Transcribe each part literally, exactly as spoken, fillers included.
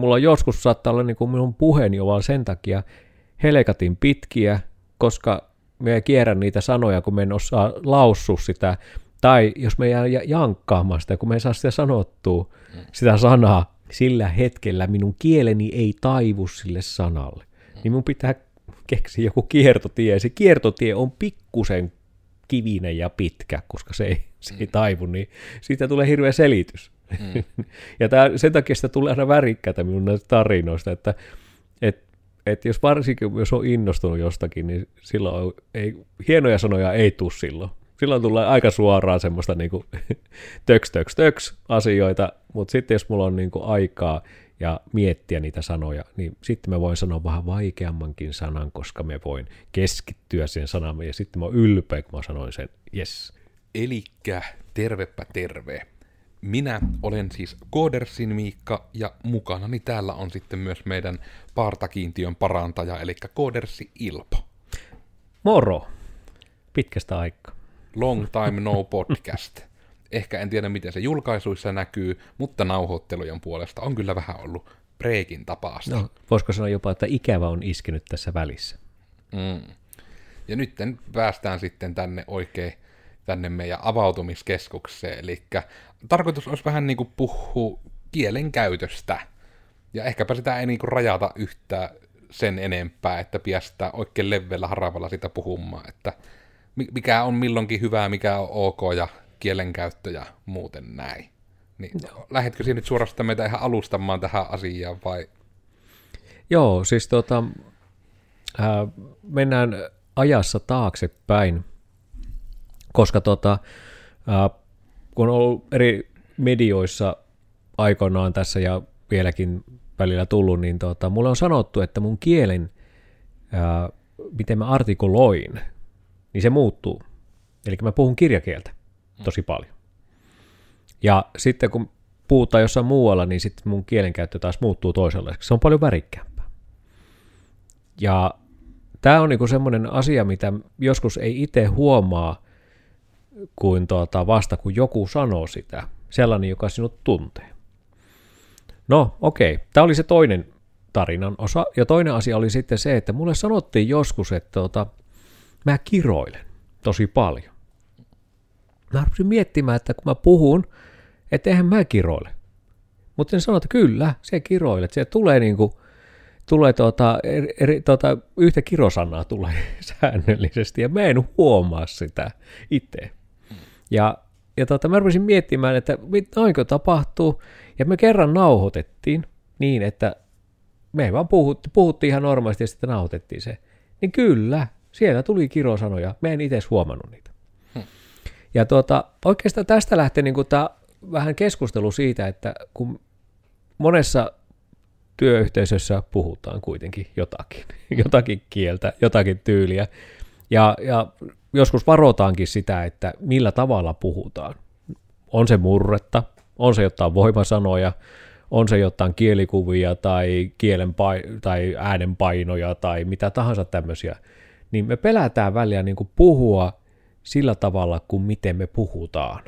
Mulla joskus saattaa olla niin kuin minun puheeni on vaan sen takia helkatin pitkiä, koska me ei kierrä niitä sanoja, kun me en osaa laussua sitä, tai jos me jää jankkaamaan sitä, kun me ei saa sitä sanottua, mm. sitä sanaa, sillä hetkellä minun kieleni ei taivu sille sanalle. Mm. Niin minun pitää keksiä joku kiertotie. Se kiertotie on pikkusen kivinen ja pitkä, koska se ei, se ei taivu, niin siitä tulee hirveä selitys. Mm. Ja tää, sen takia sitä tulee aina värikkäitä minun näistä tarinoista, että et, et jos varsinkin jos on innostunut jostakin, niin silloin ei, hienoja sanoja ei tule silloin. Silloin tulee aika suoraan semmoista niinku töks, töks, töks asioita, mutta sitten jos mulla on niinku aikaa ja miettiä niitä sanoja, niin sitten mä voin sanoa vähän vaikeammankin sanan, koska mä voin keskittyä sen sanan, ja sitten mä oon ylpeä, kun mä sanoin sen, yes. Elikkä tervepä terve. Minä olen siis Koodersin Miikka, ja mukanani täällä on sitten myös meidän partakiintiön parantaja, eli Koodersi Ilpo. Moro! Pitkästä aikaa. Long time no podcast. Ehkä en tiedä, miten se julkaisuissa näkyy, mutta nauhoittelujen puolesta on kyllä vähän ollut breakin tapaasta. No, voisiko sanoa jopa, että ikävä on iskenyt tässä välissä. Mm. Ja nyt päästään sitten tänne oikein tänne meidän avautumiskeskukseen, eli tarkoitus olisi vähän niin kuin puhua kielenkäytöstä, ja ehkäpä sitä ei niin kuin rajata yhtään sen enempää, että piästää oikein leveällä haravalla sitä puhumaan, että mikä on milloinkin hyvää, mikä on ok, ja kielenkäyttö ja muuten näin. Niin, no. Lähetkö sinä nyt suorastaan meitä ihan alustamaan tähän asiaan, vai? Joo, siis tota, äh, mennään ajassa taaksepäin, koska tota, äh, kun on ollut eri medioissa aikoinaan tässä ja vieläkin välillä tullut, niin tota, mulle on sanottu, että mun kielen, äh, miten mä artikuloin, niin se muuttuu. Eli mä puhun kirjakieltä tosi paljon. Ja sitten kun puhutaan jossain muualla, niin sitten mun kielenkäyttö taas muuttuu toisenlaiseksi. Se on paljon värikkäämpää. Ja tämä on niinku semmoinen asia, mitä joskus ei itse huomaa, kuin tuota, vasta kun joku sanoo sitä. Sellainen, joka sinut tuntee. No, okei. Okay. Tämä oli se toinen tarinan osa. Ja toinen asia oli sitten se, että mulle sanottiin joskus, että tuota, mä kiroilen tosi paljon. Mä rupesin miettimään, että kun mä puhun, että eihän mä kiroile. Mutta ne sanoo, että kyllä, se kiroilet. Se tulee, niinku, tulee tuota, eri, tuota, yhtä kirosanaa tulee säännöllisesti, ja mä en huomaa sitä itse. Ja, ja tuota, mä rupesin miettimään, että noinko tapahtuu. Ja me kerran nauhoitettiin niin, että me vaan puhuttiin, puhuttiin ihan normaalisti, ja sitten nauhoitettiin se. Niin kyllä, siellä tuli kirosanoja. Mä en itse huomannut niitä. Ja tuota, oikeastaan tästä lähtee niin kuin tämä vähän keskustelu siitä, että kun monessa työyhteisössä puhutaan kuitenkin jotakin, jotakin kieltä, jotakin tyyliä, ja, ja joskus varotaankin sitä, että millä tavalla puhutaan. On se murretta, on se jotain voimasanoja, on se jotain kielikuvia tai, kielen pain- tai äänenpainoja tai mitä tahansa tämmöisiä, niin me pelätään välillä niin kuin puhua sillä tavalla, kuin miten me puhutaan.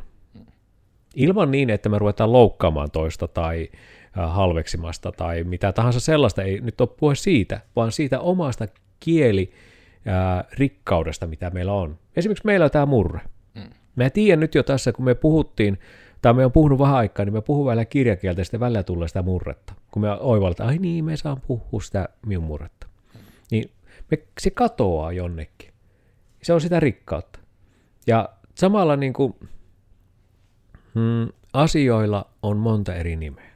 Ilman niin, että me ruvetaan loukkaamaan toista tai halveksimasta tai mitä tahansa sellaista, ei nyt ole puhe siitä, vaan siitä omasta kielirikkaudesta, mitä meillä on. Esimerkiksi meillä on tämä murre. Mä tiedän nyt jo tässä, kun me puhuttiin, tai me on puhunut vähän aikaa, niin me puhun välillä kirjakieltä ja sitten välillä tulee sitä murretta. Kun me oivaltaan, ai niin, me saan puhua sitä minun murretta. Niin me, se katoaa jonnekin. Se on sitä rikkautta. Ja samalla niin kuin, mm, asioilla on monta eri nimeä.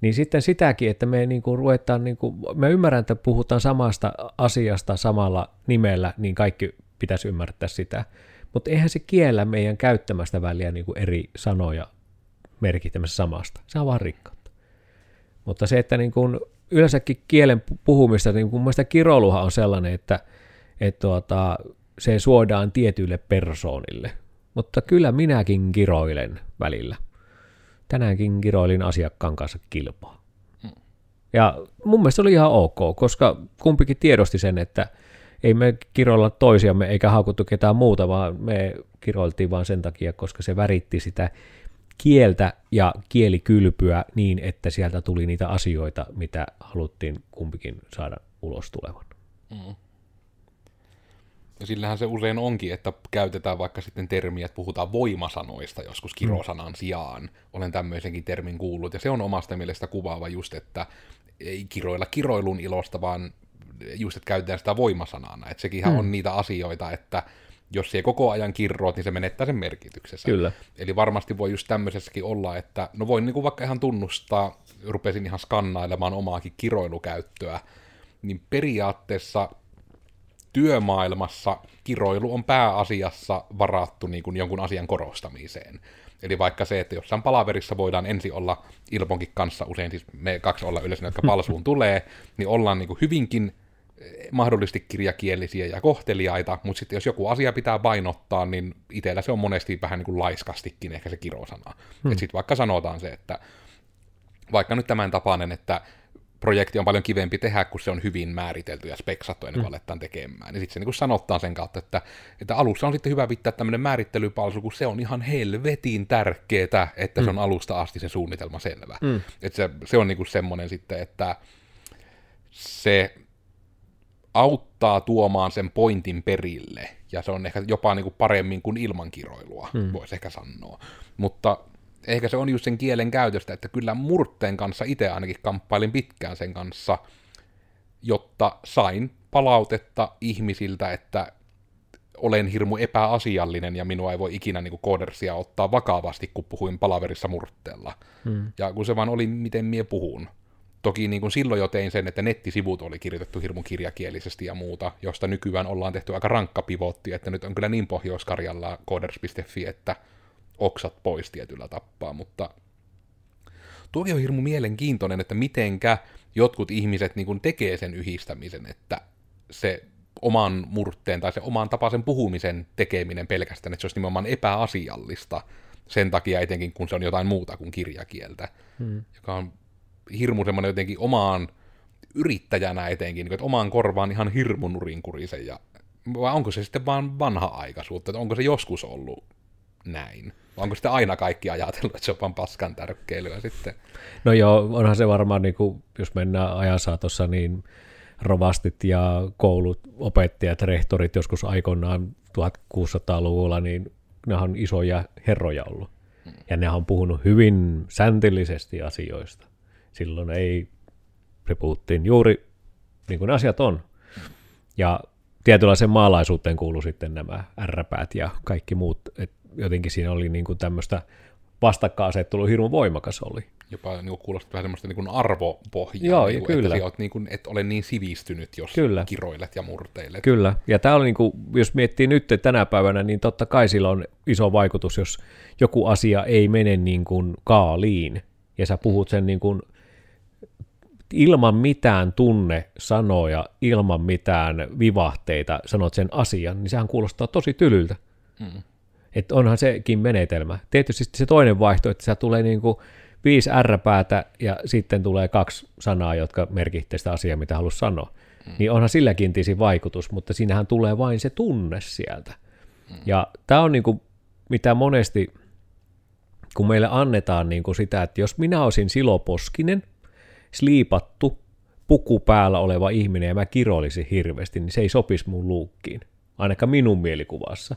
Niin sitten sitäkin, että me niin kuin ruvetaan, niin kuin, me ymmärrän, että puhutaan samasta asiasta samalla nimellä, niin kaikki pitäisi ymmärtää sitä. Mutta eihän se kiellä meidän käyttämästä väliä niin kuin eri sanoja merkittämässä samasta. Se on vaan rikkautta. Mutta se, että niin kuin yleensäkin kielen puhumista, niin mun mielestä kiroiluhan on sellainen, että että tuota, se suodaan tietyille persoonille, mutta kyllä minäkin kiroilen välillä. Tänäänkin kiroilin asiakkaan kanssa kilpaa. Mm. Ja mun mielestä oli ihan ok, koska kumpikin tiedosti sen, että ei me kiroilla toisiamme eikä haukuttu ketään muuta, vaan me kiroiltiin vaan sen takia, koska se väritti sitä kieltä ja kielikylpyä niin, että sieltä tuli niitä asioita, mitä haluttiin kumpikin saada ulos tulevan. Mm. Ja sillähän se usein onkin, että käytetään vaikka sitten termiä, että puhutaan voimasanoista joskus kirosanan sijaan. Olen tämmöisenkin termin kuullut, ja se on omasta mielestä kuvaava just, että ei kiroilla kiroilun ilosta, vaan just, että käytetään sitä voimasanana. Että sekinhän mm. on niitä asioita, että jos ei koko ajan kirroot, niin se menettää sen merkityksensä. Kyllä. Eli varmasti voi just tämmöisessäkin olla, että no voin niin kuin vaikka ihan tunnustaa, rupesin ihan skannailemaan omaakin kiroilukäyttöä, niin periaatteessa työmaailmassa kiroilu on pääasiassa varattu niin kuin jonkun asian korostamiseen. Eli vaikka se, että jossain palaverissa voidaan ensin olla Ilponkin kanssa, usein siis me kaksi ollaan yleensä, jotka palsuun tulee, niin ollaan niin kuin hyvinkin mahdollisesti kirjakielisiä ja kohteliaita, mutta sitten jos joku asia pitää painottaa, niin itsellä se on monesti vähän niin kuin laiskastikin ehkä se kirosana. Hmm. Että sitten vaikka sanotaan se, että vaikka nyt tämän tapainen, että projekti on paljon kivempi tehdä, kun se on hyvin määritelty ja speksattu ennen kuin mm. aletaan tekemään. Ja sitten se niin sanottaa sen kautta, että, että alussa on sitten hyvä pitää tämmöinen määrittelypalsu, kun se on ihan helvetin tärkeetä, että mm. se on alusta asti se suunnitelma selvä. Mm. Että se, se on niin semmoinen sitten, että se auttaa tuomaan sen pointin perille, ja se on ehkä jopa niin kuin paremmin kuin ilman kiroilua, mm. voisi ehkä sanoa. Mutta ehkä se on just sen kielen käytöstä, että kyllä murteen kanssa itse ainakin kamppailin pitkään sen kanssa, jotta sain palautetta ihmisiltä, että olen hirmu epäasiallinen ja minua ei voi ikinä niin kuin koodersia ottaa vakavasti, kun puhuin palaverissa murteella. Hmm. Ja kun se vaan oli, miten mie puhun. Toki niin kuin silloin jo tein sen, että nettisivut oli kirjoitettu hirmun kirjakielisesti ja muuta, josta nykyään ollaan tehty aika rankka pivotti, että nyt on kyllä niin Pohjois-Karjalla kooders piste fi, että oksat pois tietyllä tappaa, mutta tuokin on hirmu mielenkiintoinen, että mitenkä jotkut ihmiset niin kun tekee sen yhdistämisen, että se oman murteen tai se oman tapaisen puhumisen tekeminen pelkästään, että se olisi nimenomaan epäasiallista sen takia etenkin, kun se on jotain muuta kuin kirjakieltä, hmm. joka on hirmu semmoinen jotenkin omaan yrittäjänä etenkin, että omaan korvaan ihan hirmu nurinkurisen, ja vai onko se sitten vaan vanha-aikaisuutta, että onko se joskus ollut näin? Onko sitä aina kaikki ajatellut, että se on vaan paskan tärkkeilyä sitten? No joo, onhan se varmaan, niin kuin, jos mennään ajan saatossa, niin rovastit ja koulut, opettajat, rehtorit joskus aikoinaan tuhatkuusisataaluvulla, niin nämä on isoja herroja ollut. Hmm. Ja ne on puhunut hyvin säntillisesti asioista. Silloin ei, se puhuttiin juuri niin kuin asiat on. Ja tietynlaiseen maalaisuuteen kuului sitten nämä ärräpäät ja kaikki muut, että jotenkin siinä oli niin kuin tämmöistä vastakkainasettelua hirveän voimakas oli. Jopa niin kuin kuulosti vähän semmoista niin kuin arvopohjaa, joo, niin kuin, että olet niin kuin, et ole niin sivistynyt, jos kyllä kiroilet ja murteilet. Kyllä, ja tämä oli, niin kuin, jos miettii nyt tänä päivänä, niin totta kai sillä on iso vaikutus, jos joku asia ei mene niin kuin kaaliin, ja sä puhut sen niin kuin ilman mitään tunne sanoja, ilman mitään vivahteita, sanot sen asian, niin sehän kuulostaa tosi tylyltä. Mm. Että onhan sekin menetelmä. Tietysti se toinen vaihtoehto, että se tulee niin kuin viisi R-päätä ja sitten tulee kaksi sanaa, jotka merkittää sitä asiaa, mitä haluaa sanoa. Mm. Niin onhan silläkin tietysti vaikutus, mutta siinähän tulee vain se tunne sieltä. Mm. Ja tämä on niin kuin, mitä monesti, kun meille annetaan niin kuin sitä, että jos minä olisin siloposkinen, sliipattu, puku päällä oleva ihminen ja mä kiroilisin hirveästi, niin se ei sopisi mun luukkiin. Ainakaan minun mielikuvassa.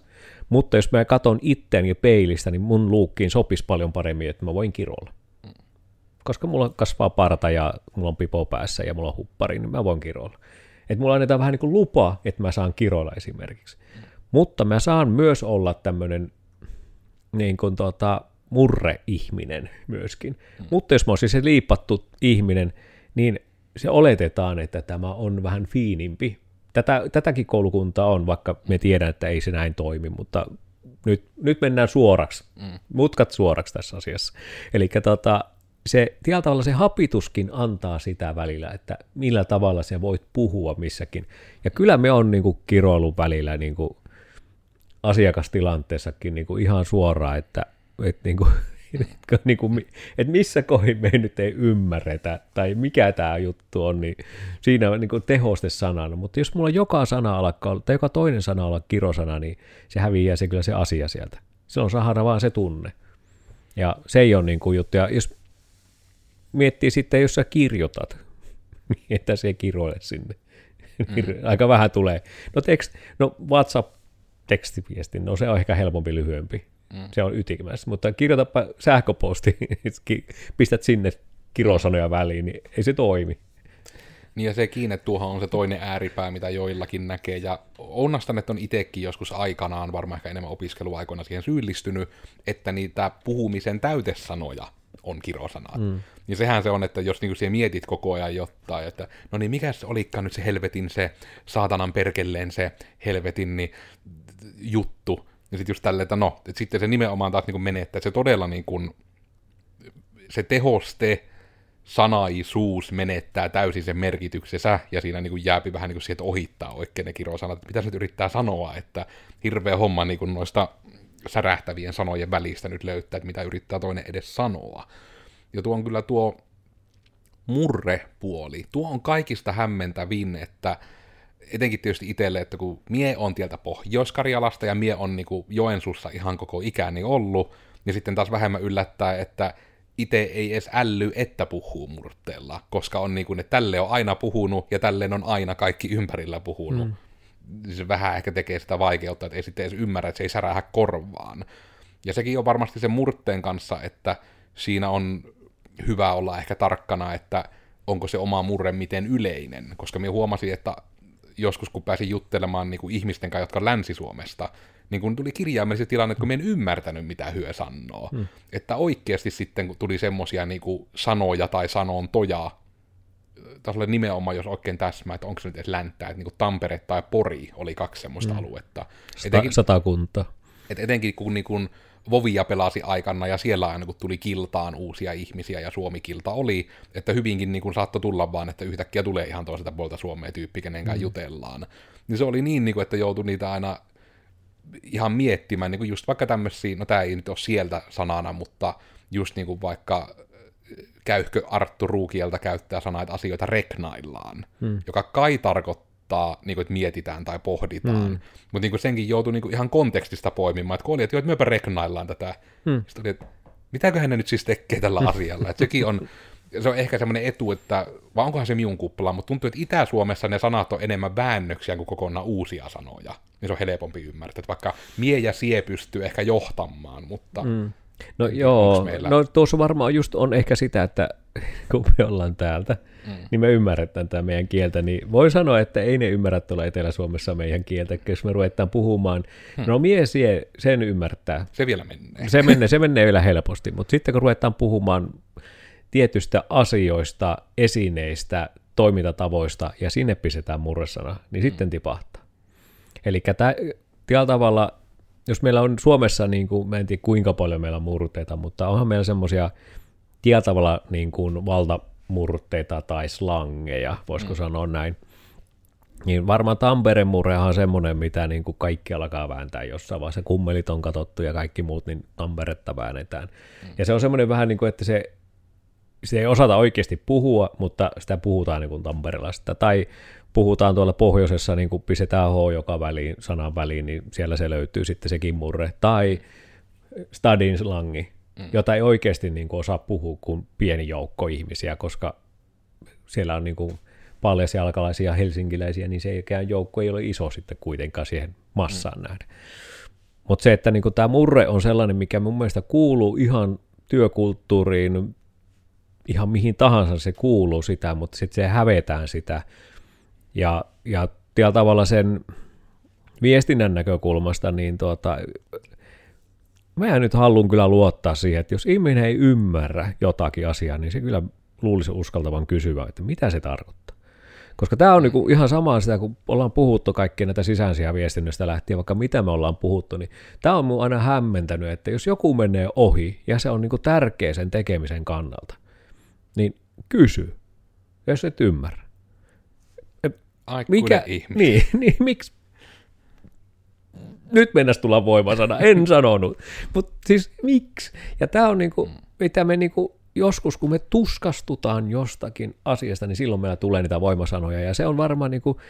Mutta jos mä katson itteeni peilistä, niin mun luukkiin sopisi paljon paremmin, että mä voin kiroilla. Koska mulla kasvaa parta ja mulla on pipo päässä ja mulla on huppari, niin mä voin kiroilla. Että mulla annetaan vähän niin kuin lupa, että mä saan kiroilla esimerkiksi. Mutta mä saan myös olla tämmöinen niin kuin tota, murre-ihminen myöskin. Mm. Mutta jos mä oon siis se liipattu ihminen, niin se oletetaan, että tämä on vähän fiinimpi. Tätä, tätäkin koulukuntaa on, vaikka me tiedän, että ei se näin toimi, mutta nyt, nyt mennään suoraksi, mm. mutkat suoraksi tässä asiassa. Eli tota, se, tietyllä tavalla se hapituskin antaa sitä välillä, että millä tavalla sä voit puhua missäkin. Ja kyllä me on niin kuin kiroilun välillä niin kuin asiakastilanteessakin niin kuin ihan suoraan, että, että, niin kuin, että, niin kuin, että missä kohin me nyt ei ymmärretä tai mikä tämä juttu on, niin siinä on niin kuin tehoste sanana. Mutta jos mulla joka sana alkaa, tai joka toinen sana olla kirosana, niin se häviää se kyllä se asia sieltä. Se on sahara vaan se tunne. Ja se ei ole niin kuin juttu. Ja jos miettii sitten, jos sä kirjoitat, että se kiroile sinne, niin mm. aika vähän tulee. No, tekst, no WhatsApp-tekstiviesti, no se on ehkä helpompi, lyhyempi. Mm. Se on ytimässä, mutta kirjoitapa sähköposti, pistät sinne kirosanoja väliin, niin ei se toimi. Niin ja se kiinnettuuhan on se toinen ääripää, mitä joillakin näkee, ja onnistan, että on itsekin joskus aikanaan, varmaan ehkä enemmän opiskeluaikoina siihen syyllistynyt, että niitä puhumisen täytesanoja on kirosanaa. Mm. Ja sehän se on, että jos niinku siihen mietit koko ajan jotain, että no niin, mikäs olikaan nyt se helvetin, se saatanan perkelleen se helvetin niin, juttu, ja sitten just tälleen, että no, että sitten se nimenomaan taas niinku menee, että se todella niin kuin, se tehoste, sanaisuus menettää täysin sen merkityksensä, ja siinä niin kuin jääpi vähän niin kuin siihen, että ohittaa oikein ne kirosanat, että mitä se nyt yrittää sanoa, että hirveä homma niin kuin noista särähtävien sanojen välistä nyt löytää, että mitä yrittää toinen edes sanoa. Ja tuo on kyllä tuo murrepuoli, tuo on kaikista hämmentävin, että etenkin tietysti itselle, että kun mie on tieltä Pohjois-Karjalasta, ja mie on niin kuin Joensuussa ihan koko ikäni ollut, niin sitten taas vähemmän yllättää, että itse ei edes älly, että puhuu murteella, koska on niin kuin, että tälle on aina puhunut ja tälleen on aina kaikki ympärillä puhunut. Mm. Se vähän ehkä tekee sitä vaikeutta, että ei sitten edes ymmärrä, että se ei särähä korvaan. Ja sekin on varmasti sen murteen kanssa, että siinä on hyvä olla ehkä tarkkana, että onko se oma murre miten yleinen, koska minä huomasin, että joskus kun pääsin juttelemaan niin kuin ihmisten kanssa, jotka on Länsi-Suomesta, niin kun tuli kirjaimellisesti tilanne, että kun mä en ymmärtänyt, mitä hyö sanoo. Mm. Että oikeasti sitten, kun tuli semmoisia niin kuin sanoja tai sanontoja, taas oli nimenomaan, jos oikein täsmää, että onko se nyt edes länttää, että niin kuin Tampere tai Pori oli kaksi semmoista mm. aluetta. Etenkin, Satakunta. Et etenkin kun, niin kun Vovia pelasi aikana, ja siellä aina kun tuli Kiltaan uusia ihmisiä, ja Suomi-Kilta oli, että hyvinkin niin kun saattoi tulla vaan, että yhtäkkiä tulee ihan toiselta puolta Suomea tyyppi, kenenkään mm. jutellaan. Niin se oli niin, niin kun, että joutui niitä aina ihan miettimään, niin kuin just vaikka tämmöisiä, no tämä ei nyt ole sieltä sanana, mutta just niin kuin vaikka käyhkö Arttu Ruukielta käyttää sanaa, että asioita reknaillaan, hmm. joka kai tarkoittaa, niin kuin, että mietitään tai pohditaan, hmm. mutta niin kuin senkin joutui niin kuin ihan kontekstista poimimaan, että kun oli, että joo, että myöpä reknaillaan tätä, hmm. sitten oli, että mitäköhän ne nyt siis tekee tällä asialla, että sekin on, se on ehkä semmoinen etu, että vai onkohan se minun kuppala, mutta tuntuu, että Itä-Suomessa ne sanat on enemmän väännöksiä kuin kokonaan uusia sanoja. Niin se on helpompi ymmärtää, että vaikka mie ja sie pystyy ehkä johtamaan, mutta... Mm. No joo, meillä... no tuossa varmaan just on ehkä sitä, että kun me ollaan täältä, mm. niin me ymmärretään tämä meidän kieltä, niin voi sanoa, että ei ne ymmärrä tuolla Etelä-Suomessa meidän kieltä, jos me ruvetaan puhumaan. Hmm. No mie sie, sen ymmärtää. Se vielä menee. Se menee, se menee vielä helposti, mutta sitten kun ruvetaan puhumaan tietystä asioista, esineistä, toimintatavoista, ja sinne pistetään murresana, niin mm. sitten tipahtaa. Eli tällä tavalla, jos meillä on Suomessa, niin kuin, mä en tiedä kuinka paljon meillä on murteita, mutta onhan meillä semmoisia tällä tavalla niin kuin valtamurteita tai slangeja, voisiko mm. sanoa näin. Niin varmaan Tampereen murrehan on semmoinen, mitä niin kuin kaikki alkaa vääntää jossain vaiheessa. Kummelit on katsottu ja kaikki muut, niin Tamperetta väännetään. Mm. Ja se on semmoinen vähän niin kuin, että se... Sitä ei osata oikeasti puhua, mutta sitä puhutaan niin kuin tamperelaisista. Tai puhutaan tuolla pohjoisessa, niin kuin pistetään H joka väliin, sanan väliin, niin siellä se löytyy sitten sekin murre. Tai stadin slangi, mm. jota ei oikeasti niin kuin osaa puhua kuin pieni joukko ihmisiä, koska siellä on niin kuin paljasjalkalaisia helsinkiläisiä, niin se ei ikään joukko ei ole iso sitten kuitenkaan siihen massaan mm. nähdä. Mutta se, että niin kuin tämä murre on sellainen, mikä mun mielestä kuuluu ihan työkulttuuriin, ihan mihin tahansa se kuuluu sitä, mutta sitten se hävetään sitä. Ja, ja tällä tavalla sen viestinnän näkökulmasta, niin tuota, mä nyt haluan kyllä luottaa siihen, että jos ihminen ei ymmärrä jotakin asiaa, niin se kyllä luulisi uskaltavan kysyä, että mitä se tarkoittaa. Koska tämä on niinku ihan samaa sitä, kun ollaan puhuttu kaikkia näitä sisäisiä viestinnöstä lähtien, vaikka mitä me ollaan puhuttu, niin tämä on minua aina hämmentänyt, että jos joku menee ohi, ja se on niinku tärkeä sen tekemisen kannalta, niin kysy, jos et ymmärrä. Mikä ihminen. Niin, niin, miksi? Nyt mennäs tulla voimasana, en sanonut. Mutta siis miksi? Ja tämä on niinku, mitä me niinku, joskus, kun me tuskastutaan jostakin asiasta, niin silloin meillä tulee niitä voimasanoja. Ja se on varmaan niinku,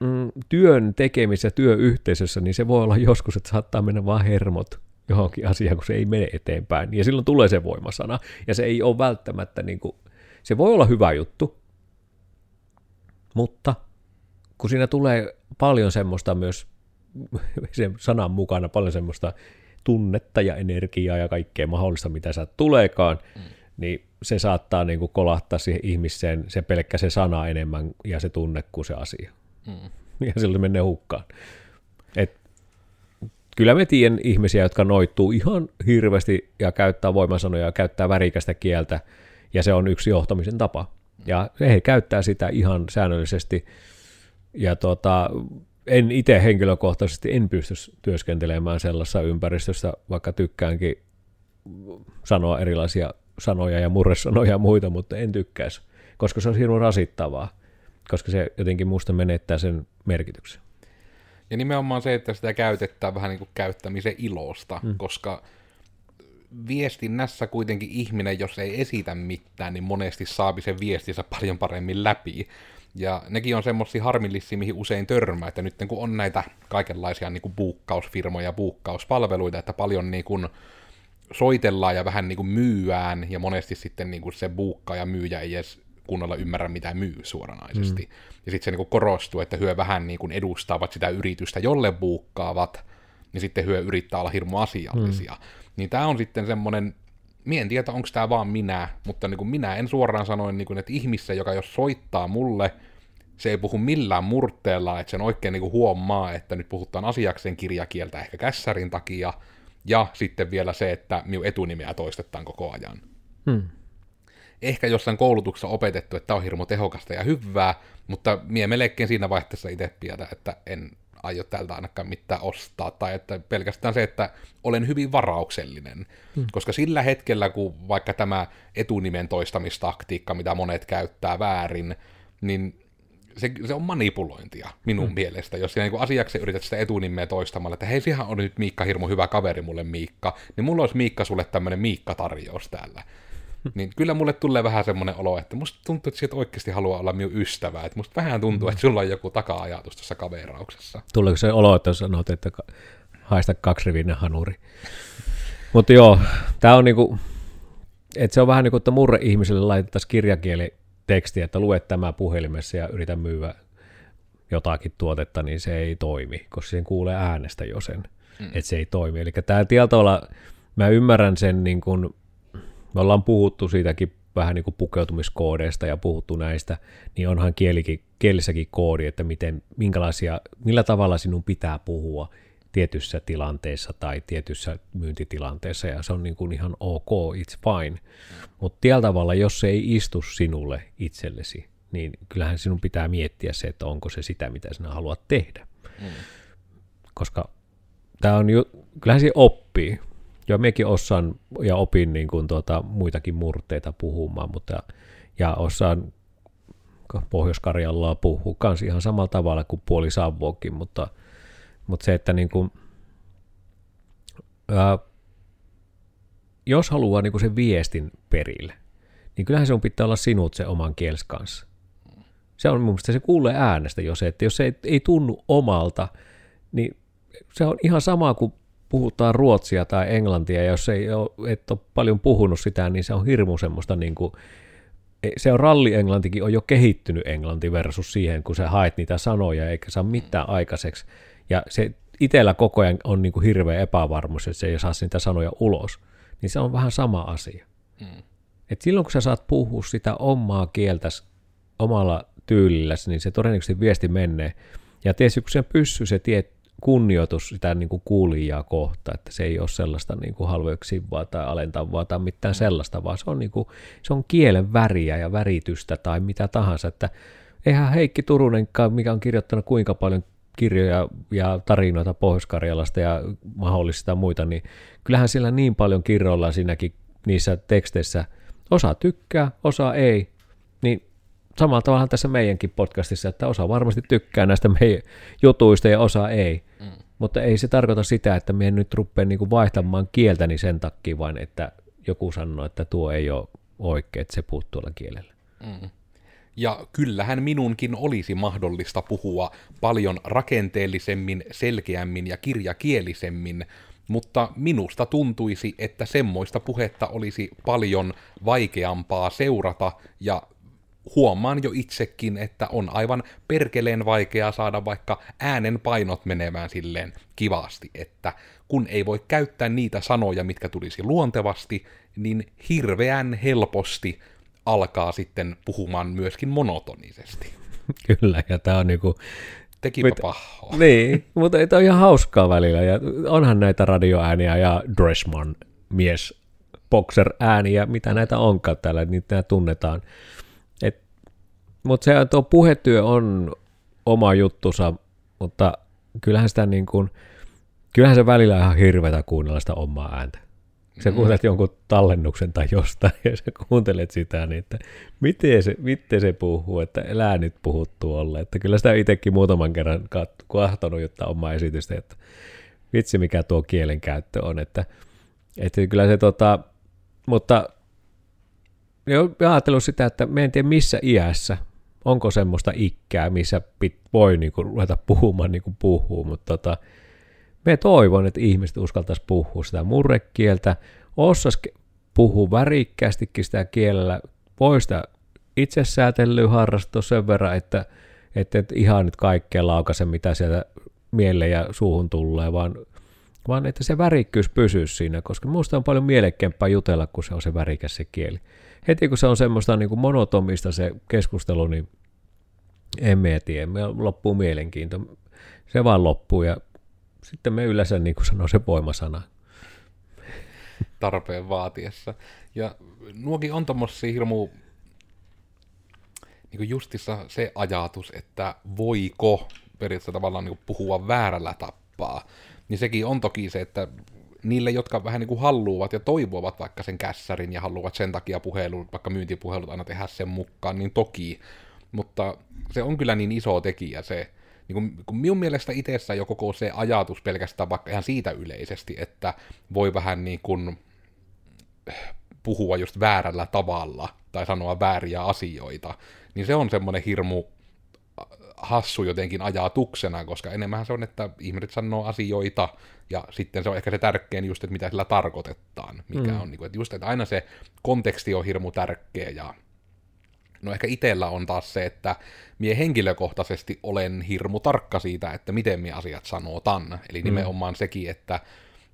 mm, työn tekemisessä, työyhteisössä, niin se voi olla joskus, että saattaa mennä vaan hermot johonkin asiaan, kun se ei mene eteenpäin. Ja silloin tulee se voimasana. Ja se ei ole välttämättä, niin kuin, se voi olla hyvä juttu, mutta kun siinä tulee paljon semmoista myös, sen sanan mukana paljon semmoista tunnetta ja energiaa ja kaikkea mahdollista, mitä sä tuleekaan, mm. niin se saattaa niin kuin kolahtaa siihen ihmiseen se pelkkä se sana enemmän ja se tunne kuin se asia. Mm. Ja silloin menee hukkaan. Et, kyllä me tiedän ihmisiä, jotka noittuu ihan hirveästi ja käyttää voimasanoja ja käyttää värikästä kieltä, ja se on yksi johtamisen tapa. Ja he käyttää sitä ihan säännöllisesti, ja tuota, en itse henkilökohtaisesti en pysty työskentelemään sellaisessa ympäristössä, vaikka tykkäänkin sanoa erilaisia sanoja ja murresanoja ja muita, mutta en tykkäisi, koska se on hirveän rasittavaa, koska se jotenkin musta menettää sen merkityksen. Ja nimenomaan se, että sitä käytetään vähän niin kuin käyttämisen ilosta, mm. koska viestinnässä kuitenkin ihminen, jos ei esitä mitään, niin monesti saapi sen viestinsä paljon paremmin läpi. Ja nekin on semmoisia harmillisia, mihin usein törmää, että nyt kun on näitä kaikenlaisia niin kuin buukkausfirmoja ja buukkauspalveluita, että paljon niin kuin soitellaan ja vähän niin kuin myyään, ja monesti sitten niin kuin se buukka ja myyjä ei edes kunnolla ymmärrä, mitä myy suoranaisesti. Mm. Ja sitten se niin kuin korostuu, että hyö vähän niin kuin edustavat sitä yritystä, jolle buukkaavat, niin sitten hyö yrittää olla hirmu asiallisia. Mm. Niin tämä on sitten semmoinen, minä en tiedä, onko tämä vaan minä, mutta niin kuin minä en suoraan sanoen, niin kuin, että ihmistä, joka jos soittaa mulle, se ei puhu millään murteella, että sen oikein niin kuin huomaa, että nyt puhutaan asiakseen kirjakieltä ehkä kässärin takia, ja sitten vielä se, että minun etunimeä toistetaan koko ajan. Hmm. Ehkä jossain koulutuksessa opetettu, että tämä on hirmu tehokasta ja hyvää, mutta minä melkein siinä vaihteessa itse pidätä, että en aio täältä ainakaan mitään ostaa, tai että pelkästään se, että olen hyvin varauksellinen, mm. koska sillä hetkellä, kun vaikka tämä etunimen toistamistaktiikka, mitä monet käyttää väärin, niin se, se on manipulointia minun mm. mielestä, jos sinä niin asiaksi yrität sitä etunimeä toistamalla, että hei, sehän on nyt Miikka hirmu hyvä kaveri mulle Miikka, niin mulla olisi Miikka sulle tämmöinen Miikka-tarjous täällä. Niin kyllä mulle tulee vähän semmoinen olo, että musta tuntuu, että siitä oikeasti haluaa olla minun ystävää. Että musta vähän tuntuu, että sulla on joku taka-ajatus tuossa kaverauksessa. Tuleeko se olo, että sanot, että haista kaksirivinen hanuri? Mutta joo, tämä on niinku, että se on vähän niin kuin, että murre ihmiselle laitettaisiin kirjakielitekstiä, että lue tämä puhelimessa ja yritä myyä jotakin tuotetta, niin se ei toimi, koska sen kuulee äänestä jo sen, mm. että se ei toimi. Eli tämä tietoilla, mä ymmärrän sen niin kuin, me ollaan puhuttu siitäkin vähän niin kuin pukeutumiskoodeista ja puhuttu näistä, niin onhan kielikin, kielissäkin koodi, että miten, minkälaisia, millä tavalla sinun pitää puhua tietyssä tilanteessa tai tietyssä myyntitilanteessa, ja se on niin kuin ihan ok, it's fine. Mutta tietyllä tavalla, jos se ei istu sinulle itsellesi, niin kyllähän sinun pitää miettiä se, että onko se sitä, mitä sinä haluat tehdä. Mm. Koska tämä on ju- kyllähän se oppii. Ja mekin osaan ja opin niin kuin tuota, muitakin murteita puhumaan, mutta ja osaan Pohjois-Karjalaa puhua kans ihan samalla tavalla kuin puoli Savoakin, mutta, mutta se, että niin kuin, ää, jos haluaa niin kuin sen viestin perille, niin kyllähän se pitää olla sinut sen oman kielsi kanssa. Se on mun mielestä, se kuulee äänestä jo se, että jos se ei, ei tunnu omalta, niin se on ihan sama kuin puhutaan ruotsia tai englantia, ja jos ei ole, et ole paljon puhunut sitä, niin se on hirmu semmoista, niin kuin, se on rallienglantikin on jo kehittynyt englanti versus siihen, kun sä haet niitä sanoja, eikä saa mitään aikaiseksi, ja se itsellä koko ajan on niin kuin hirveä epävarmuus, että se ei saa niitä sanoja ulos, niin se on vähän sama asia. Mm. Et silloin, kun sä saat puhua sitä omaa kieltäsi omalla tyylilläsi, niin se todennäköisesti viesti menee, ja tietysti kun se pyssy se tietty, kunnioitus sitä niin kuin kuulijaa kohta, että se ei ole sellaista niin kuin halveksivaa tai alentavaa tai mitään sellaista, vaan se on, niin kuin, se on kielen väriä ja väritystä tai mitä tahansa, että eihän Heikki Turunenkaan, mikä on kirjoittanut kuinka paljon kirjoja ja tarinoita Pohjois-Karjalasta ja mahdollista muita, niin kyllähän siellä niin paljon kirjoillaan siinäkin niissä teksteissä, osa tykkää, osa ei, niin samalla tavalla tässä meidänkin podcastissa, että osa varmasti tykkää näistä meidän jutuista ja osa ei, mm. mutta ei se tarkoita sitä, että me nyt ruppea niinku vaihtamaan kieltäni sen takia, vaan että joku sanoo, että tuo ei ole oikein, että se puhut tuolla kielellä. Mm. Ja kyllähän minunkin olisi mahdollista puhua paljon rakenteellisemmin, selkeämmin ja kirjakielisemmin, mutta minusta tuntuisi, että semmoista puhetta olisi paljon vaikeampaa seurata, ja huomaan jo itsekin, että on aivan perkeleen vaikeaa saada vaikka äänen painot menemään silleen kivasti, että kun ei voi käyttää niitä sanoja, mitkä tulisi luontevasti, niin hirveän helposti alkaa sitten puhumaan myöskin monotonisesti. Kyllä, ja tämä on niinku... Tekipä pahaa. Niin, mutta tämä on ihan hauskaa välillä, ja onhan näitä radioääniä ja Dressman mies boxer-ääniä, mitä näitä onkaan täällä, niin nämä tunnetaan. Mutta se tuo puhetyö on oma juttusa, mutta kyllähän sitä niin kuin, kyllähän se välillä on ihan hirveätä kuunnella sitä omaa ääntä. Sä kuuntelet mm. jonkun tallennuksen tai jostain ja sä kuuntelet sitä, niin että miten se, miten se puhuu, että elää nyt puhut tuolle. Että kyllä sitä itsekin muutaman kerran kahtonut jotain omaa esitystä, että vitsi mikä tuo kielenkäyttö on. Että, että kyllä se tota, mutta olen ajatellut sitä, että me en tiedä missä iässä, onko semmoista ikkää, missä pit, voi niinku ruveta puhumaan niin kuin puhuu, mutta tota, me toivon, että ihmiset uskaltaisi puhua sitä murrekieltä, osas puhua värikkäästikin sitä kielellä, voi sitä itsesäätelyä harrastua sen verran, että, että et ihan nyt kaikkea laukaise, mitä sieltä mieleen ja suuhun tulee, vaan, vaan että se värikkyys pysyisi siinä, koska minusta on paljon mielekkäämpää jutella, kun se on se värikäs se kieli. Heti kun se on semmoista niin kuin monotomista se keskustelu, niin emme tiedä, me loppuu mielenkiinto, se vaan loppuu ja sitten me yleensä niin kuin sanoo se voimasana. Tarpeen vaatiessa. Ja nuokin on tommosia hirmu, niin kuin justissa se ajatus, että voiko periaatteessa tavallaan niin kuin puhua väärällä tappaa, niin sekin on toki se, että niille, jotka vähän niin kuin halluavat ja toivovat vaikka sen kässärin ja haluavat sen takia puhelut, vaikka myyntipuhelut aina tehdä sen mukaan, niin toki. Mutta se on kyllä niin iso tekijä se, niin kun, kun minun mielestä itsessä jo koko se ajatus pelkästään vaikka ihan siitä yleisesti, että voi vähän niin kuin puhua just väärällä tavalla tai sanoa vääriä asioita, niin se on semmoinen hirmu hassu jotenkin ajatuksena, koska enemmän se on, että ihmiset sanoo asioita, ja sitten se on ehkä se tärkein just, että mitä sillä tarkoitetaan, mikä mm. on, että just, että aina se konteksti on hirmu tärkeä, ja no ehkä itsellä on taas se, että minä henkilökohtaisesti olen hirmu tarkka siitä, että miten minä asiat sanotan, eli mm. nimenomaan sekin, että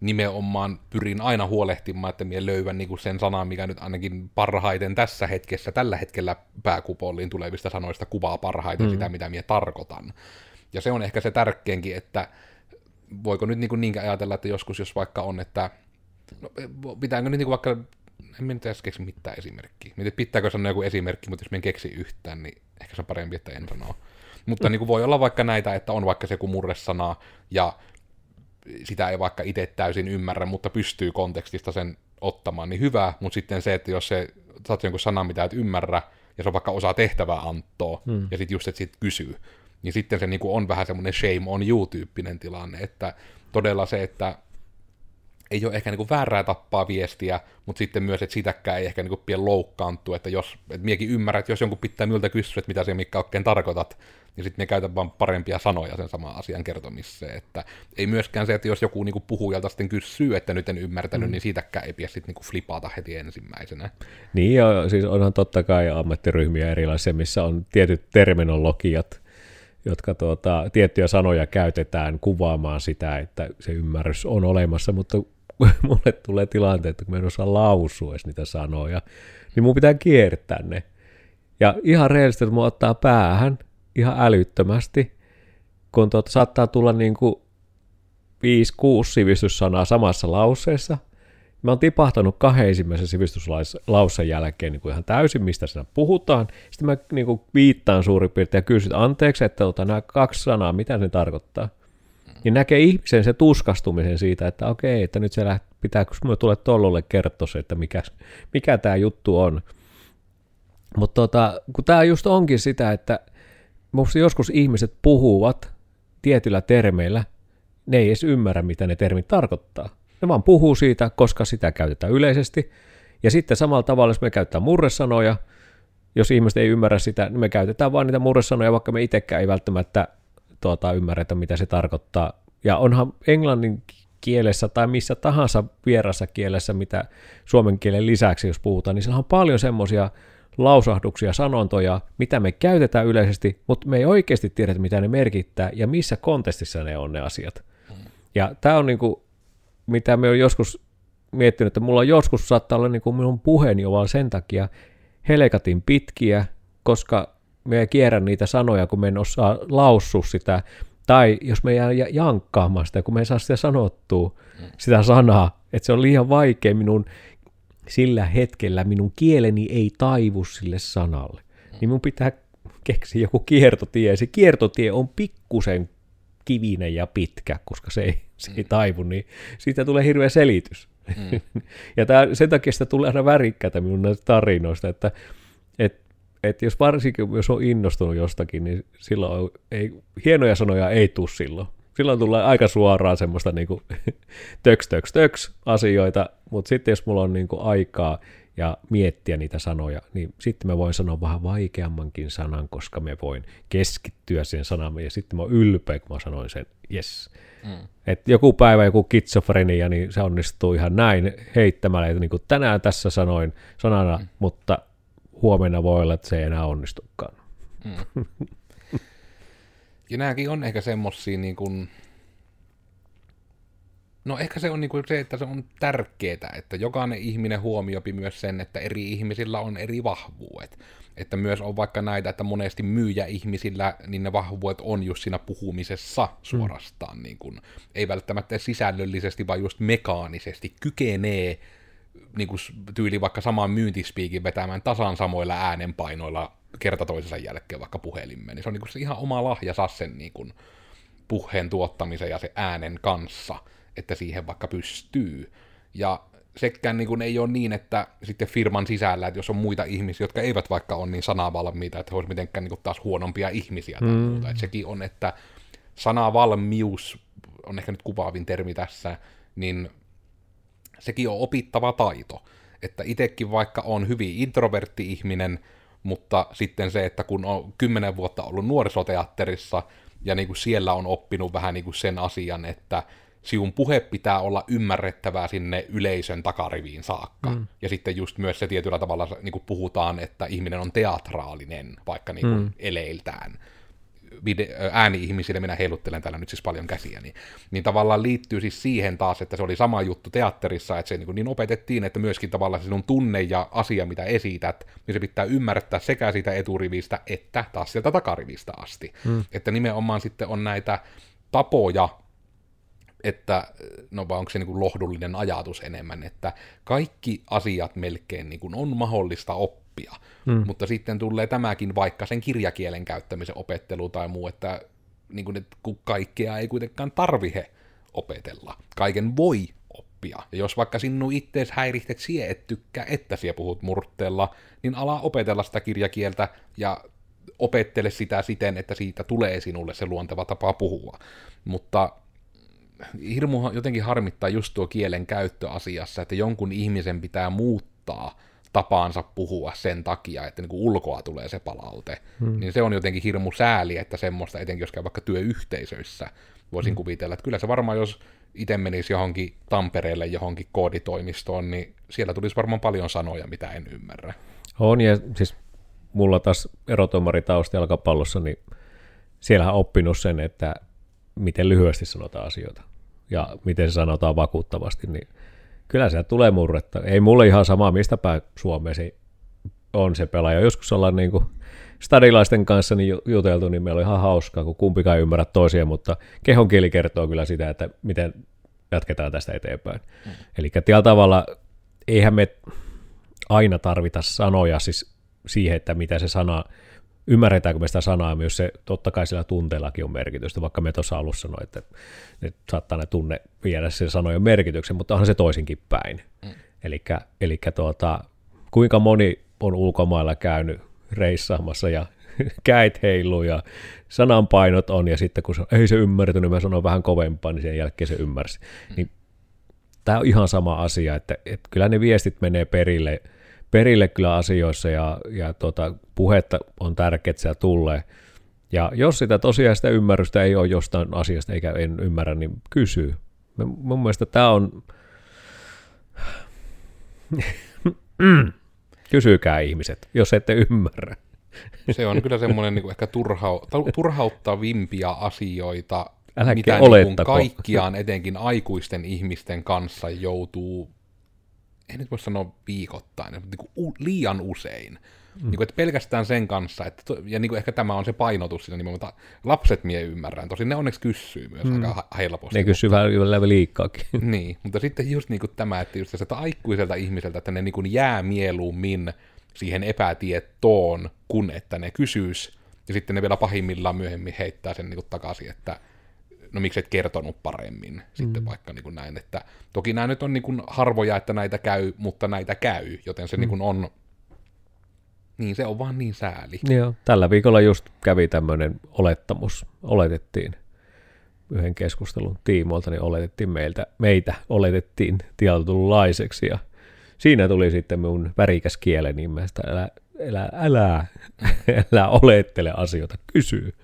nimenomaan pyrin aina huolehtimaan, että minä löydän niinku sen sanan, mikä nyt ainakin parhaiten tässä hetkessä, tällä hetkellä pääkupoliin tulevista sanoista kuvaa parhaiten mm. sitä, mitä minä tarkoitan. Ja se on ehkä se tärkeinkin, että voiko nyt niinku niinkään ajatella, että joskus jos vaikka on, että no, pitääkö nyt niinku vaikka, en minä nyt edes keksi mitään esimerkkiä. Mietin, pitääkö sanoa joku esimerkki, mutta jos minä en keksi yhtään, niin ehkä se on parempi, että en sanoa. Mutta mm. niinku voi olla vaikka näitä, että on vaikka se joku murresana ja sitä ei vaikka itse täysin ymmärrä, mutta pystyy kontekstista sen ottamaan, niin hyvä, mutta sitten se, että jos se saat jonkun sanan, mitä et ymmärrä, ja se on vaikka osa tehtävää antoa, hmm. ja sitten just, että sit kysyy, niin sitten se niinku on vähän semmoinen shame on you-tyyppinen tilanne, että todella se, että ei ole ehkä niinku väärää tappaa viestiä, mutta sitten myös, että sitäkään ei ehkä niinku pian loukkaantua, että jos, et miekin ymmärrät, että jos jonkun pitää miltä kysyä, että mitä se Mikka oikein tarkoitat, niin sitten me käytän vaan parempia sanoja sen saman asian kertomiseen, että ei myöskään se, että jos joku niinku puhujalta sitten kysyy, että nyt en ymmärtänyt, mm. niin siitäkään ei pidä sitten niinku flipata heti ensimmäisenä. Niin, ja siis onhan totta kai ammattiryhmiä erilaisia, missä on tietyt terminologiat, jotka tuota, tiettyjä sanoja käytetään kuvaamaan sitä, että se ymmärrys on olemassa, mutta mulle tulee tilanteet, että kun mä en osaa lausua edes niitä sanoja, niin mun pitää kiertää ne. Ja ihan rehellisesti, että mun ottaa päähän ihan älyttömästi, kun tuota, saattaa tulla niin kuin viisi kuusi sivistyssanaa samassa lauseessa. Mä oon tipahtanut kahden ensimmäisen sivistyslauseen jälkeen niin kuin ihan täysin, mistä siinä puhutaan. Sitten mä niin kuin viittaan suurin piirtein ja kysyn, anteeksi, että otan nämä kaksi sanaa, mitä ne tarkoittaa. Ja näkee ihmisen se tuskastumisen siitä, että okei, että nyt se lähtee, pitää, kun minulle tulee tollolle kertoa se, että mikä, mikä tämä juttu on. Mutta tota, kun tämä just onkin sitä, että minusta joskus ihmiset puhuvat tietyillä termeillä, ne ei edes ymmärrä, mitä ne termit tarkoittaa. Ne vaan puhuu siitä, koska sitä käytetään yleisesti. Ja sitten samalla tavalla, jos me käytetään murresanoja, jos ihmiset ei ymmärrä sitä, niin me käytetään vaan niitä murresanoja, vaikka me itsekään ei välttämättä tuota, ymmärretä, mitä se tarkoittaa. Ja onhan englannin kielessä tai missä tahansa vierassa kielessä, mitä suomen kielen lisäksi jos puhutaan, niin siellä on paljon semmoisia lausahduksia, sanontoja, mitä me käytetään yleisesti, mutta me ei oikeasti tiedä, mitä ne merkittää ja missä kontestissa ne on ne asiat. Ja tämä on niin kuin, mitä me on joskus miettinyt, että mulla joskus saattaa olla niin kuin minun puheeni on vaan sen takia helkatin pitkiä, koska me ei kierrä niitä sanoja, kun me en osaa laussua sitä, tai jos me jää jankkaamaan sitä, kun me ei saa sitä sanottua, mm. sitä sanaa, että se on liian vaikea minun sillä hetkellä, minun kieleni ei taivu sille sanalle, mm. niin minun pitää keksiä joku kiertotie, se kiertotie on pikkusen kivinen ja pitkä, koska se ei, se ei taivu, niin siitä tulee hirveä selitys. Mm. Ja tää, sen takia sitä tulee aina värikkäitä minun näistä tarinoista, että et, et jos varsinkin jos on innostunut jostakin, niin silloin ei, hienoja sanoja ei tule silloin. Silloin tulee aika suoraan semmoista niinku, töks, töks, töks asioita, mutta sitten jos mulla on niinku aikaa ja miettiä niitä sanoja, niin sitten mä voin sanoa vähän vaikeammankin sanan, koska mä voin keskittyä sen sanan, ja sitten mä oon ylpeä, kun mä sanoin sen, yes. Mm. Että joku päivä joku kitsofrenia, niin se onnistuu ihan näin heittämällä, että niin kuin tänään tässä sanoin sanana, mm. mutta huomenna voi olla, että se ei enää onnistukaan. Mm. Ja nämäkin on ehkä semmosia niin kuin... No ehkä se on niin kuin se, että se on tärkeää, että jokainen ihminen huomioipi myös sen, että eri ihmisillä on eri vahvuudet. Että myös on vaikka näitä, että monesti myyjä ihmisillä, niin ne vahvuudet on just siinä puhumisessa suorastaan. Mm. Niin kuin, ei välttämättä sisällöllisesti, vaan just mekaanisesti kykenee niin kuin tyyli vaikka saman myyntispiikin vetämään tasan samoilla äänenpainoilla kerta toisensa jälkeen vaikka puhelimeen. Niin se on niin kuin se ihan oma lahja saa sen niin kuin puheen tuottamisen ja se äänen kanssa, että siihen vaikka pystyy. Ja sekään niin kuin ei ole niin, että sitten firman sisällä, että jos on muita ihmisiä, jotka eivät vaikka ole niin sanavalmiita, että he olisivat mitenkään niin kuin taas huonompia ihmisiä tai mm. muuta. Että sekin on, että sanavalmius on ehkä nyt kuvaavin termi tässä, niin sekin on opittava taito. Että itsekin vaikka on hyvin introvertti ihminen, mutta sitten se, että kun on kymmenen vuotta ollut nuorisoteatterissa ja niin kuin siellä on oppinut vähän niin kuin sen asian, että sinun puhe pitää olla ymmärrettävää sinne yleisön takariviin saakka. Mm. Ja sitten just myös se tietyllä tavalla niin kuin puhutaan, että ihminen on teatraalinen, vaikka niin kuin mm. eleiltään. Vide- ääni-ihmisille minä heiluttelen täällä nyt siis paljon käsiä, niin, niin tavallaan liittyy siis siihen taas, että se oli sama juttu teatterissa, että se niin, niin opetettiin, että myöskin tavallaan sinun tunne ja asia, mitä esität, niin se pitää ymmärtää sekä siitä eturivistä että taas sieltä takarivistä asti. Mm. Että nimenomaan sitten on näitä tapoja, että, no vai onko se niin kuin lohdullinen ajatus enemmän, että kaikki asiat melkein niin kuin on mahdollista oppia, mm. mutta sitten tulee tämäkin vaikka sen kirjakielen käyttämisen opettelu tai muu, että niin kuin, et, kun kaikkea ei kuitenkaan tarvitse opetella, kaiken voi oppia. Ja jos vaikka sinun ittees häirihtet, sie et tykkää, että sie puhut murteella, niin ala opetella sitä kirjakieltä ja opettele sitä siten, että siitä tulee sinulle se luonteva tapa puhua. Mutta hirmu jotenkin harmittaa just tuo kielen käyttöasiassa, että jonkun ihmisen pitää muuttaa tapaansa puhua sen takia, että niin kuin ulkoa tulee se palaute. Hmm. Niin se on jotenkin hirmu sääli, että semmoista, etenkin jos käy vaikka työyhteisöissä, voisin hmm. kuvitella, että kyllä se varmaan, jos itse menisi johonkin Tampereelle johonkin kooditoimistoon, niin siellä tulisi varmaan paljon sanoja, mitä en ymmärrä. On, ja siis mulla taas erotuomaritausta jalkapallossa, niin siellähän oppinut sen, että miten lyhyesti sanotaan asioita ja miten se sanotaan vakuuttavasti, niin kyllä se tulee murretta. Ei mulle ihan samaa, mistä päin Suomeen se on se pelaaja. Joskus ollaan niin kuin stadilaisten kanssa niin juteltu, niin meillä on ihan hauskaa, kun kumpikaan ei ymmärrä toisia, mutta kehonkieli kertoo kyllä sitä, että miten jatketaan tästä eteenpäin. Mm. Eli tällä tavalla eihän me aina tarvita sanoja siis siihen, että mitä se sana... Ymmärretäänkö me sitä sanaa myös se, totta kai sillä tunteellakin on merkitystä, vaikka me tuossa alussa sanoin, että nyt saattaa ne tunne viedä sen sanojen merkityksen, mutta onhan se toisinkin päin. Mm. Eli tuota, kuinka moni on ulkomailla käynyt reissaamassa ja käet heiluu ja sananpainot on ja sitten kun se, ei se ymmärretty, niin mä sanon vähän kovempaa, niin sen jälkeen se ymmärsi. Mm. Niin, tämä on ihan sama asia, että, että kyllä ne viestit menee perille, perille kyllä asioissa ja, ja tuota, puhetta on tärkeää, että se tulee. Ja jos sitä tosiaan sitä ymmärrystä ei ole jostain asiasta eikä en ymmärrä, niin kysy. Me, mun mielestä tämä on... Kysykää ihmiset, jos ette ymmärrä. Se on kyllä semmoinen niin kuin ehkä turha, turhauttavimpia asioita, äläkin mitä niin kaikkiaan etenkin aikuisten ihmisten kanssa joutuu, en nyt voi sanoa viikoittain, mutta niin kuin liian usein. Mm. Niin kuin, että pelkästään sen kanssa, että to, ja niin kuin ehkä tämä on se painotus siinä nimenomaan, että lapset mie ymmärrän, tosin ne onneksi kysyy myös mm. aika helposti. Ne kysyy vähän liikkaakin. Niin, mutta sitten just niin kuin tämä, että just sitä aikuiselta ihmiseltä, että ne niin kuin jää mieluummin siihen epätietoon, kun että ne kysyis, ja sitten ne vielä pahimmillaan myöhemmin heittää sen niin kuin takaisin, että no miksi et kertonut paremmin, mm. sitten vaikka niin kuin näin, että toki nämä nyt on niin kuin harvoja, että näitä käy, mutta näitä käy, joten se mm. niin kuin on niin se on vaan niin sääli. Joo. Tällä viikolla just kävi tämmöinen olettamus. Oletettiin yhden keskustelun tiimoilta, niin oletettiin meiltä, meitä oletettiin tietynlaiseksi. Ja siinä tuli sitten mun värikäs kielen nimestä, älä, älä, älä, älä olettele asioita, kysy.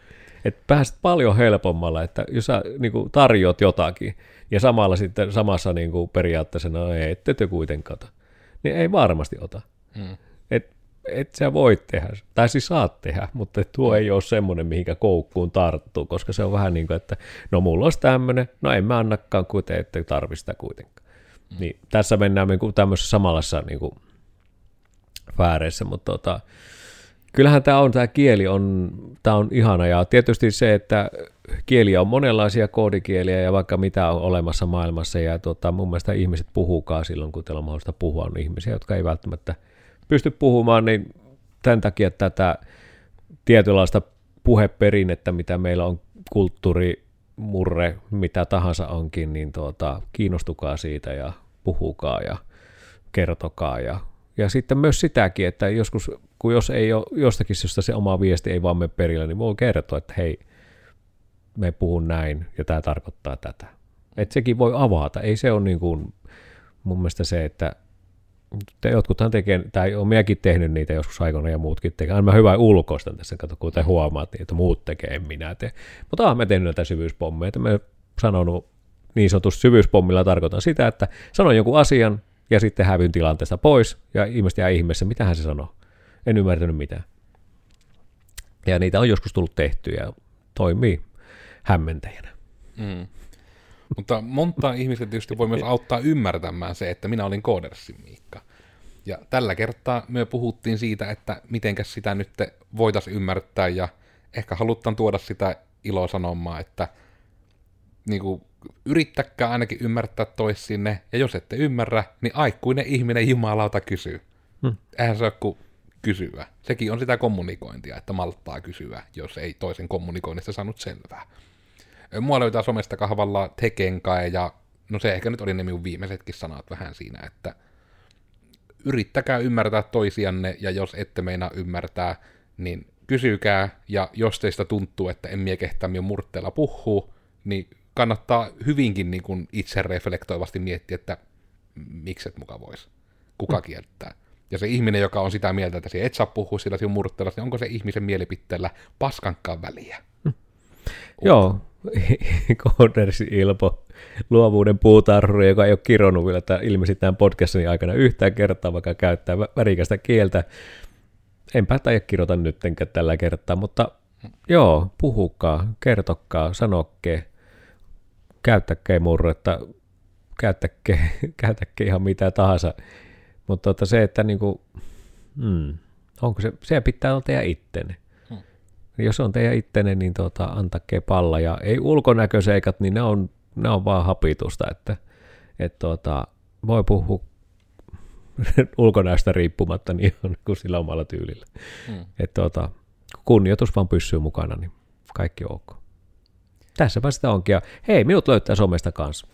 Että pääset paljon helpommalla, että jos sä niin kuin tarjot jotakin, ja samalla sitten samassa niin kuin periaatteena, no ei, ette te kuitenkaan, niin ei varmasti ota. Mm. Että et sä voit tehdä, tai siis saat tehdä, mutta tuo ei ole semmoinen, mihinkä koukkuun tarttuu, koska se on vähän niin kuin, että no mulla olisi tämmöinen, no en mä annakaan, kun te ette tarvitse sitä kuitenkaan. Mm. Niin, tässä mennään niin kuin tämmöisessä samanlaisessa niin kuin vääreissä, mutta tota, kyllähän tämä on, tämä kieli on, tämä on ihana, ja tietysti se, että kieliä on monenlaisia koodikieliä ja vaikka mitä on olemassa maailmassa, ja tota, mun mielestä ihmiset puhukaa silloin, kun teillä on mahdollista puhua, on ihmisiä, jotka ei välttämättä pysty puhumaan, niin tämän takia tätä tietynlaista puheperinnettä, mitä meillä on, kulttuuri, murre, mitä tahansa onkin, niin tuota, kiinnostukaa siitä ja puhukaa ja kertokaa. Ja, ja sitten myös sitäkin, että joskus, kun jos ei ole jostakin, josta se oma viesti ei vaan mene perille, niin voi kertoa, että hei, me puhun näin ja tämä tarkoittaa tätä. Että sekin voi avata. Ei se ole niin kuin mun mielestä se, että jotkuthan tekee, tai on minäkin tehnyt niitä joskus aikoina ja muutkin tekee. Aina mä hyvä ulkoistan tässä, kato, kun te huomaat, että muut tekee, en minä tee. Mutta olen ah, mä tehnyt näitä syvyyspommeja. Mä olen sanonut niin sanotusti syvyyspommilla, tarkoitan sitä, että sanon jonkun asian ja sitten hävyn tilanteesta pois ja ihmiset jää ihmeessä, mitähän se sanoo. En ymmärtänyt mitään. Ja niitä on joskus tullut tehty ja toimii hämmentäjänä. Mm. Mutta monta ihmistä tietysti voi myös auttaa ymmärtämään se, että minä olin Koodersin Miikka. Ja tällä kertaa me puhuttiin siitä, että mitenkäs sitä nyt voitaisiin ymmärtää, ja ehkä halutaan tuoda sitä ilosanomaa, että niin kuin, yrittäkää ainakin ymmärtää toissinne, ja jos ette ymmärrä, niin aikuinen ihminen jumalauta kysyy. Hmm. Eihän se ole kuin kysyä. Sekin on sitä kommunikointia, että malttaa kysyä, jos ei toisen kommunikoinnista saanut selvää. Mua löytää somesta kahvalla Tekenkae, ja no se ehkä nyt oli ne minun viimeisetkin sanat vähän siinä, että yrittäkää ymmärtää toisianne, ja jos ette meinaa ymmärtää, niin kysykää, ja jos teistä tuntuu, että en mie kehtää minun murteella puhuu, niin kannattaa hyvinkin niin kuin itse reflektoivasti miettiä, että mikset muka vois, kuka kieltää. Ja se ihminen, joka on sitä mieltä, että et saa puhua sillä sinun murteella, niin onko se ihmisen mielipiteellä paskankaan väliä? Mm. Joo. Koodersi Ilpo, luovuuden puutarhuri, joka ei ole kironnut vielä ilmeisesti tämän podcastin aikana yhtään kertaa, vaikka käyttää värikästä kieltä. Enpä taida kirjoita nyttenkään tällä kertaa, mutta joo, puhukaa, kertokaa, sanokkee, käyttäkää murretta, käyttäkää, käyttäkää ihan mitä tahansa. Mutta se, että niinku, hmm, onko se, se pitää olla teidän ittenne. Jos on teidän ittenne, niin tuota, antakee palla. Ja ei ulkonäköseikat, niin ne on, ne on vaan hapitusta. Että, et tuota, voi puhua ulkonäöstä riippumatta niin kuin sillä omalla tyylillä. Mm. Et tuota, kun kunnioitus vaan pysyy mukana, niin kaikki on ok. Tässäpä sitä onkin. Ja hei, minut löytää somesta kanssa.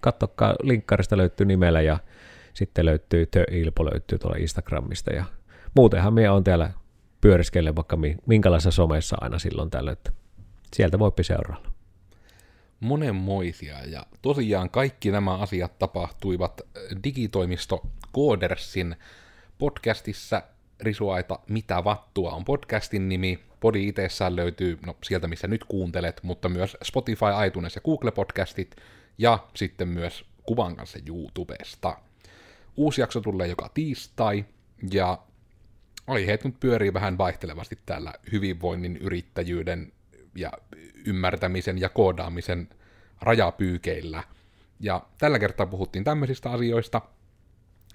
Katsokaa, linkkarista löytyy nimellä ja sitten löytyy Tö Ilpo, löytyy tuolla Instagramista. Ja muutenhan minä on täällä pyöriskelle vaikka minkälaisessa somessa aina silloin tällöin, että sieltä voipi seurailla. Monenmoisia, ja tosiaan kaikki nämä asiat tapahtuivat digitoimisto Koodersin podcastissa. Risuaita Mitä vattua on podcastin nimi. Podi itsessään löytyy no, sieltä, missä nyt kuuntelet, mutta myös Spotify, iTunes ja Google podcastit, ja sitten myös kuvan kanssa YouTubesta. Uusi jakso tulee joka tiistai, ja aiheet nyt pyörii vähän vaihtelevasti täällä hyvinvoinnin, yrittäjyyden ja ymmärtämisen ja koodaamisen rajapyykeillä. Ja tällä kertaa puhuttiin tämmöisistä asioista.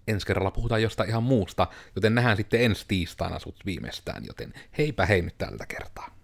Ensi kerralla puhutaan jostain ihan muusta, joten nähdään sitten ensi tiistaina sut viimeistään, joten heipä hei nyt tältä kertaa.